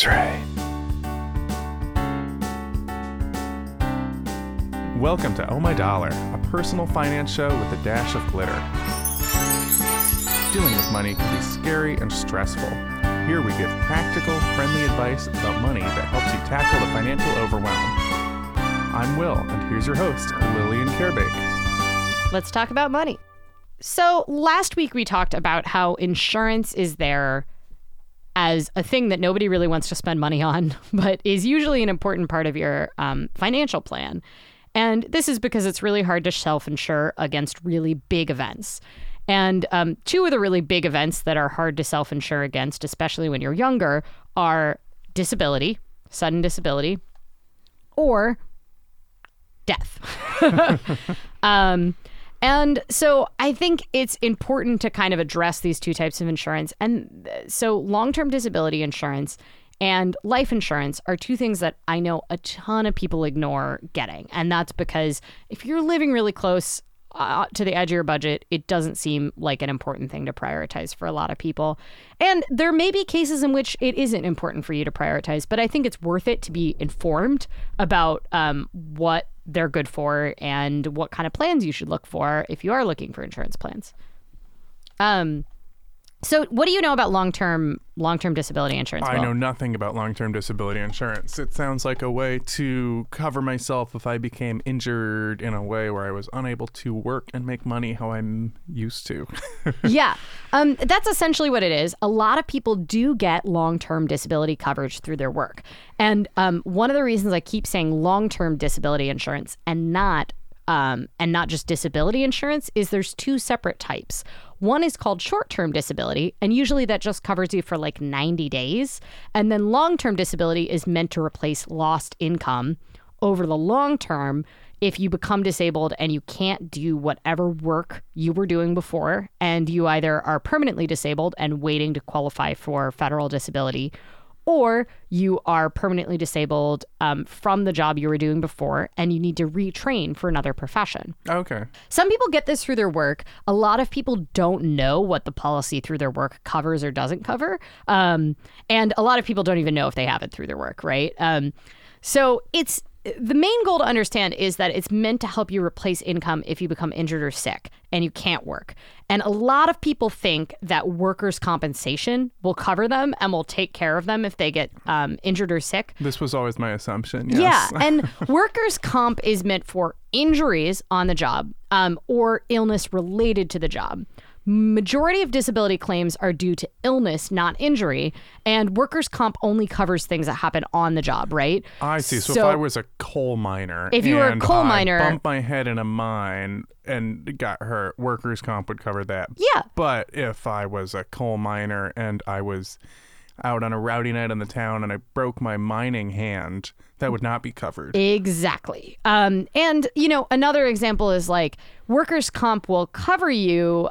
X-Ray. Welcome to Oh My Dollar, a personal finance show with a dash of glitter. Dealing with money can be scary and stressful. Here we give practical, friendly advice about money that helps you tackle the financial overwhelm. I'm Will, and here's your host, Lillian Carebake. Let's talk about money. So last week we talked about how insurance is there as a thing that nobody really wants to spend money on, but is usually an important part of your financial plan. And this is because it's really hard to self-insure against really big events. And two of the really big events that are hard to self-insure against, especially when you're younger, are disability, sudden disability, or death. And so I think it's important to kind of address these two types of insurance. And so long-term disability insurance and life insurance are two things that I know a ton of people ignore getting. And that's because if you're living really close to the edge of your budget, it doesn't seem like an important thing to prioritize for a lot of people. And there may be cases in which it isn't important for you to prioritize, but I think it's worth it to be informed about what they're good for and what kind of plans you should look for if you are looking for insurance plans. So what do you know about long-term disability insurance? I know nothing about long-term disability insurance. It sounds like a way to cover myself if I became injured in a way where I was unable to work and make money how I'm used to. Yeah, that's essentially what it is. A lot of people do get long-term disability coverage through their work. And one of the reasons I keep saying long-term disability insurance and not just disability insurance is there's two separate types. One is called short-term disability, and usually that just covers you for like 90 days. And then long-term disability is meant to replace lost income over the long term if you become disabled and you can't do whatever work you were doing before, and you either are permanently disabled and waiting to qualify for federal disability, or you are permanently disabled from the job you were doing before and you need to retrain for another profession. Okay. Some people get this through their work. A lot of people don't know what the policy through their work covers or doesn't cover. And a lot of people don't even know if they have it through their work, right? So it's the main goal to understand is that it's meant to help you replace income if you become injured or sick and you can't work. And a lot of people think that workers' compensation will cover them and will take care of them if they get injured or sick. This was always my assumption, yes. Yeah, and workers' comp is meant for injuries on the job or illness related to the job. Majority of disability claims are due to illness, not injury, and workers' comp only covers things that happen on the job, right? I see. So if I was a coal miner, if you were a coal miner, bumped my head in a mine and got hurt, workers' comp would cover that. Yeah. But if I was a coal miner and I was out on a rowdy night in the town and I broke my mining hand, that would not be covered. Exactly. And, you know, another example is like workers' comp will cover you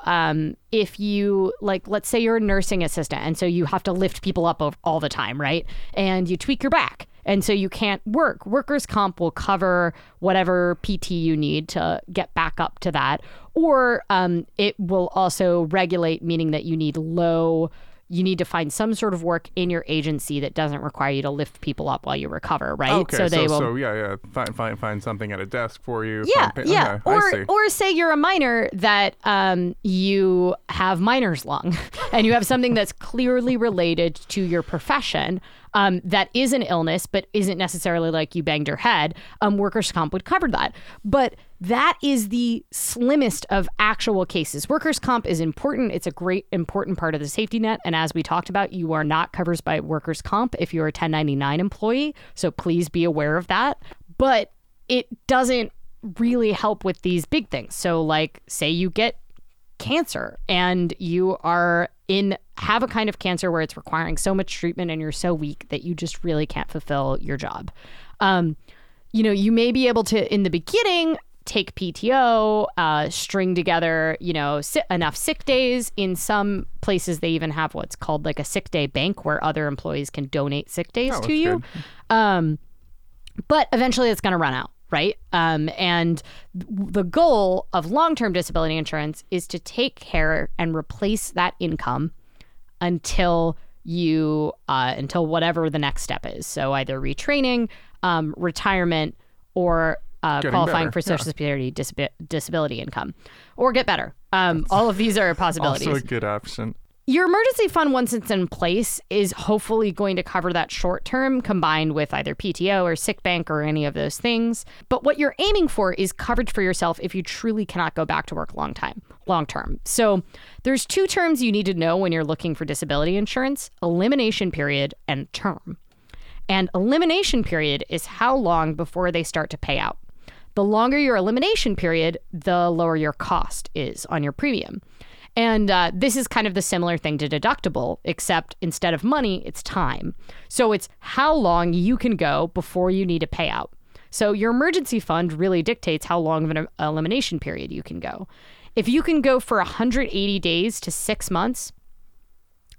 if you, like, let's say you're a nursing assistant and so you have to lift people up all the time, right? And you tweak your back and so you can't work. Workers' comp will cover whatever PT you need to get back up to that. Or it will also regulate, meaning that you need to find some sort of work in your agency that doesn't require you to lift people up while you recover, right? Okay, find something at a desk for you. Yeah, yeah. Okay, or say you're a minor that you have miner's lung and you have something that's clearly related to your profession that is an illness but isn't necessarily like you banged your head, workers' comp would cover that. But that is the slimmest of actual cases. Workers' comp is important. It's a great, important part of the safety net. And as we talked about, you are not covered by workers' comp if you're a 1099 employee. So please be aware of that. But it doesn't really help with these big things. So like, say you get cancer and you have a kind of cancer where it's requiring so much treatment and you're so weak that you just really can't fulfill your job. You know, you may be able to, in the beginning, take PTO, string together, you know, enough sick days. In some places, they even have what's called like a sick day bank where other employees can donate sick days to you. But eventually it's going to run out, right? And the goal of long-term disability insurance is to take care and replace that income until you until whatever the next step is. So either retraining, retirement, or qualifying for Social Security disability income, or get better. All of these are possibilities. Also a good option. Your emergency fund, once it's in place, is hopefully going to cover that short term combined with either PTO or sick bank or any of those things. But what you're aiming for is coverage for yourself if you truly cannot go back to work long term. So there's two terms you need to know when you're looking for disability insurance: elimination period and term. And elimination period is how long before they start to pay out. The longer your elimination period, the lower your cost is on your premium. And this is kind of the similar thing to deductible, except instead of money, it's time. So it's how long you can go before you need a payout. So your emergency fund really dictates how long of an elimination period you can go. If you can go for 180 days to 6 months,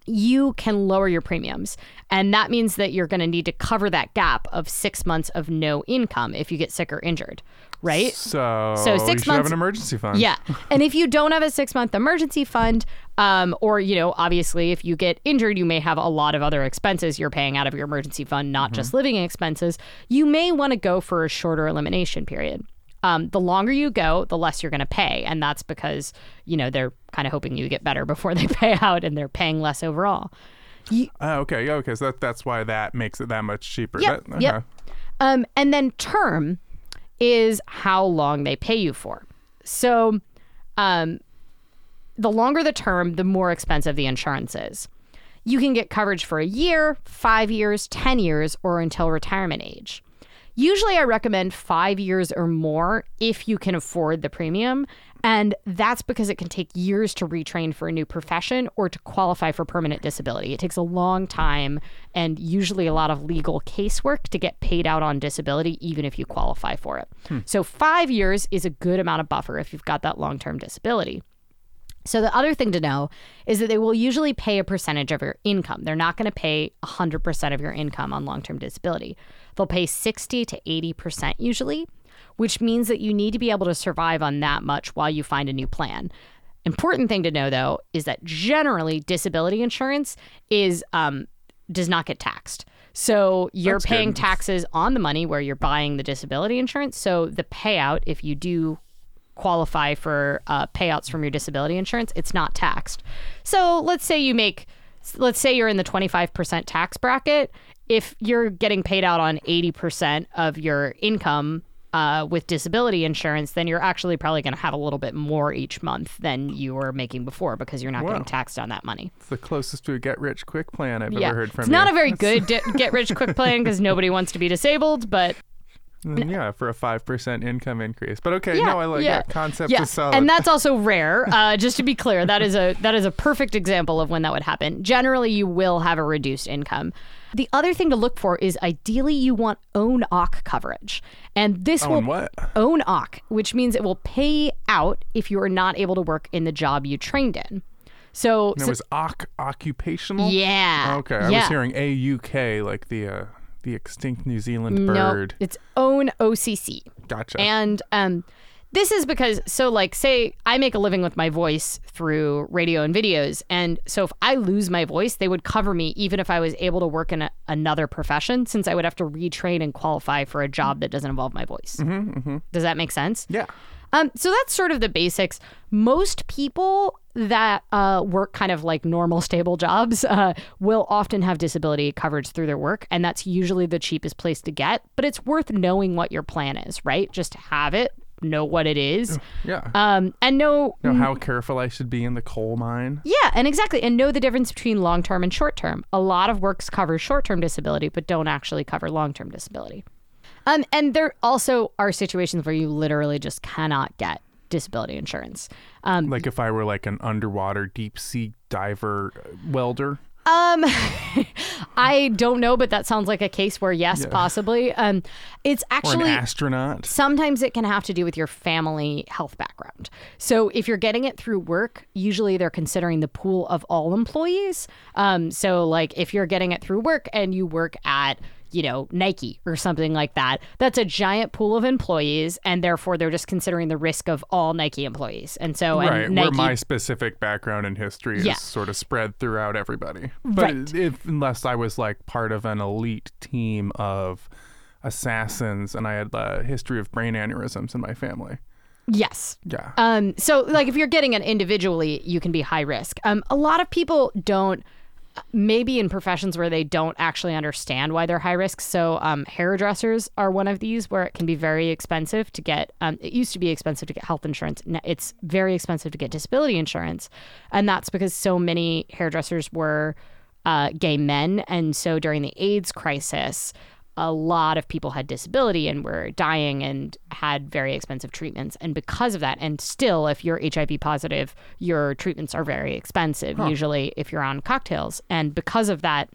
you can lower your premiums. And that means that you're going to need to cover that gap of 6 months of no income if you get sick or injured. Right? So 6 months, you should have an emergency fund. Yeah. And if you don't have a 6-month emergency fund, or, you know, obviously if you get injured, you may have a lot of other expenses you're paying out of your emergency fund, not just living expenses. You may want to go for a shorter elimination period. The longer you go, the less you're going to pay. And that's because, you know, they're kind of hoping you get better before they pay out, and they're paying less overall. Okay. So that's why that makes it that much cheaper. Yep. Yep. And then term is how long they pay you for. So the longer the term, the more expensive the insurance is. You can get coverage for a year, 5 years, 10 years, or until retirement age. Usually I recommend 5 years or more if you can afford the premium. And that's because it can take years to retrain for a new profession or to qualify for permanent disability. It takes a long time and usually a lot of legal casework to get paid out on disability, even if you qualify for it. So 5 years is a good amount of buffer if you've got that long-term disability. So the other thing to know is that they will usually pay a percentage of your income. They're not going to pay 100% of your income on long-term disability. They'll pay 60 to 80% usually, which means that you need to be able to survive on that much while you find a new plan. Important thing to know, though, is that generally disability insurance is does not get taxed. So you're paying taxes on the money where you're buying the disability insurance. So the payout, if you do qualify for payouts from your disability insurance, it's not taxed. So let's say you're in the 25% tax bracket. If you're getting paid out on 80% of your income with disability insurance, then you're actually probably going to have a little bit more each month than you were making before because you're not getting taxed on that money. It's the closest to a get-rich-quick plan I've ever heard from you. It's not a very good get-rich-quick plan because nobody wants to be disabled, but... Yeah, for a 5% income increase. But okay, I like that concept is solid. And that's also rare. Just to be clear, that is a perfect example of when that would happen. Generally, you will have a reduced income. The other thing to look for is ideally you want own occ coverage. And this will own occ, which means it will pay out if you are not able to work in the job you trained in. So it was occ occupational? Yeah. Okay, I was hearing AUK like the extinct New Zealand bird. No, it's own OCC. Gotcha. And this is because, so like, say I make a living with my voice through radio and videos. And so if I lose my voice, they would cover me even if I was able to work in another profession, since I would have to retrain and qualify for a job that doesn't involve my voice. Does that make sense? Yeah. So that's sort of the basics. Most people that work kind of like normal, stable jobs will often have disability coverage through their work. And that's usually the cheapest place to get. But it's worth knowing what your plan is, right? Just have it, know what it is. Yeah. And know how careful I should be in the coal mine. Yeah, and exactly. And know the difference between long-term and short-term. A lot of works cover short-term disability, but don't actually cover long-term disability. And there also are situations where you literally just cannot get disability insurance. Like if I were like an underwater deep sea diver welder? I don't know, but that sounds like a case where possibly. It's actually... Or an astronaut. Sometimes it can have to do with your family health background. So if you're getting it through work, usually they're considering the pool of all employees. So like if you're getting it through work and you work at... you know, Nike or something like that, that's a giant pool of employees, and therefore they're just considering the risk of all Nike employees. And so, right, and Nike, where my specific background in history is sort of spread throughout everybody. But right. Unless I was like part of an elite team of assassins, and I had a history of brain aneurysms in my family. Yes. Yeah. So like if you're getting it individually, you can be high risk. A lot of people don't, maybe in professions where they don't actually understand why they're high risk. So hairdressers are one of these where it can be very expensive to get, it used to be expensive to get health insurance. Now it's very expensive to get disability insurance. And that's because so many hairdressers were gay men. And so during the AIDS crisis, a lot of people had disability and were dying and had very expensive treatments. And because of that, and still, if you're HIV positive, your treatments are very expensive, usually if you're on cocktails. And because of that,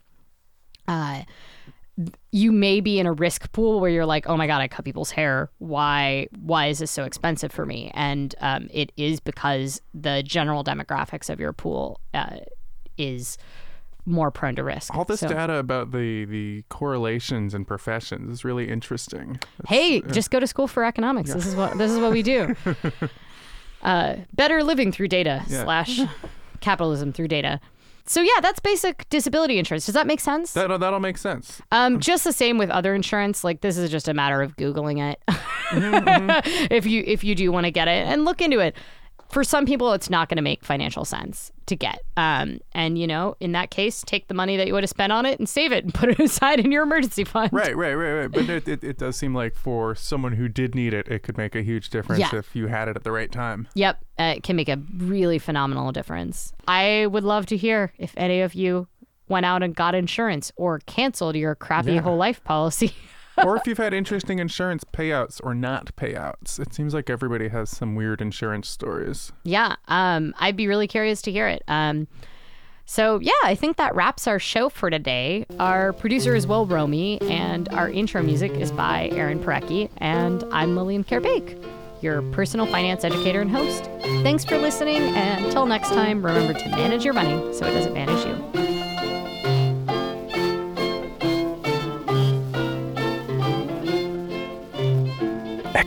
you may be in a risk pool where you're like, oh my God, I cut people's hair. Why is this so expensive for me? And it is because the general demographics of your pool is more prone to risk. All this data about the correlations and professions is really interesting. Just go to school for economics. Yeah. This is what we do. Better living through data / capitalism through data. So yeah, that's basic disability insurance. Does that make sense? That'll make sense. Just the same with other insurance. Like this is just a matter of Googling it. Mm-hmm. If you do want to get it and look into it. For some people, it's not going to make financial sense to get. And, you know, in that case, take the money that you would have spent on it and save it and put it aside in your emergency fund. Right. But it does seem like for someone who did need it, it could make a huge difference if you had it at the right time. Yep. It can make a really phenomenal difference. I would love to hear if any of you went out and got insurance or canceled your crappy whole life policy. Or if you've had interesting insurance payouts or not payouts. It seems like everybody has some weird insurance stories. Yeah. I'd be really curious to hear it. So, yeah, I think that wraps our show for today. Our producer is Will Romey, and our intro music is by Aaron Parecki. And I'm Lillian Carebake, your personal finance educator and host. Thanks for listening. And until next time, remember to manage your money so it doesn't manage you.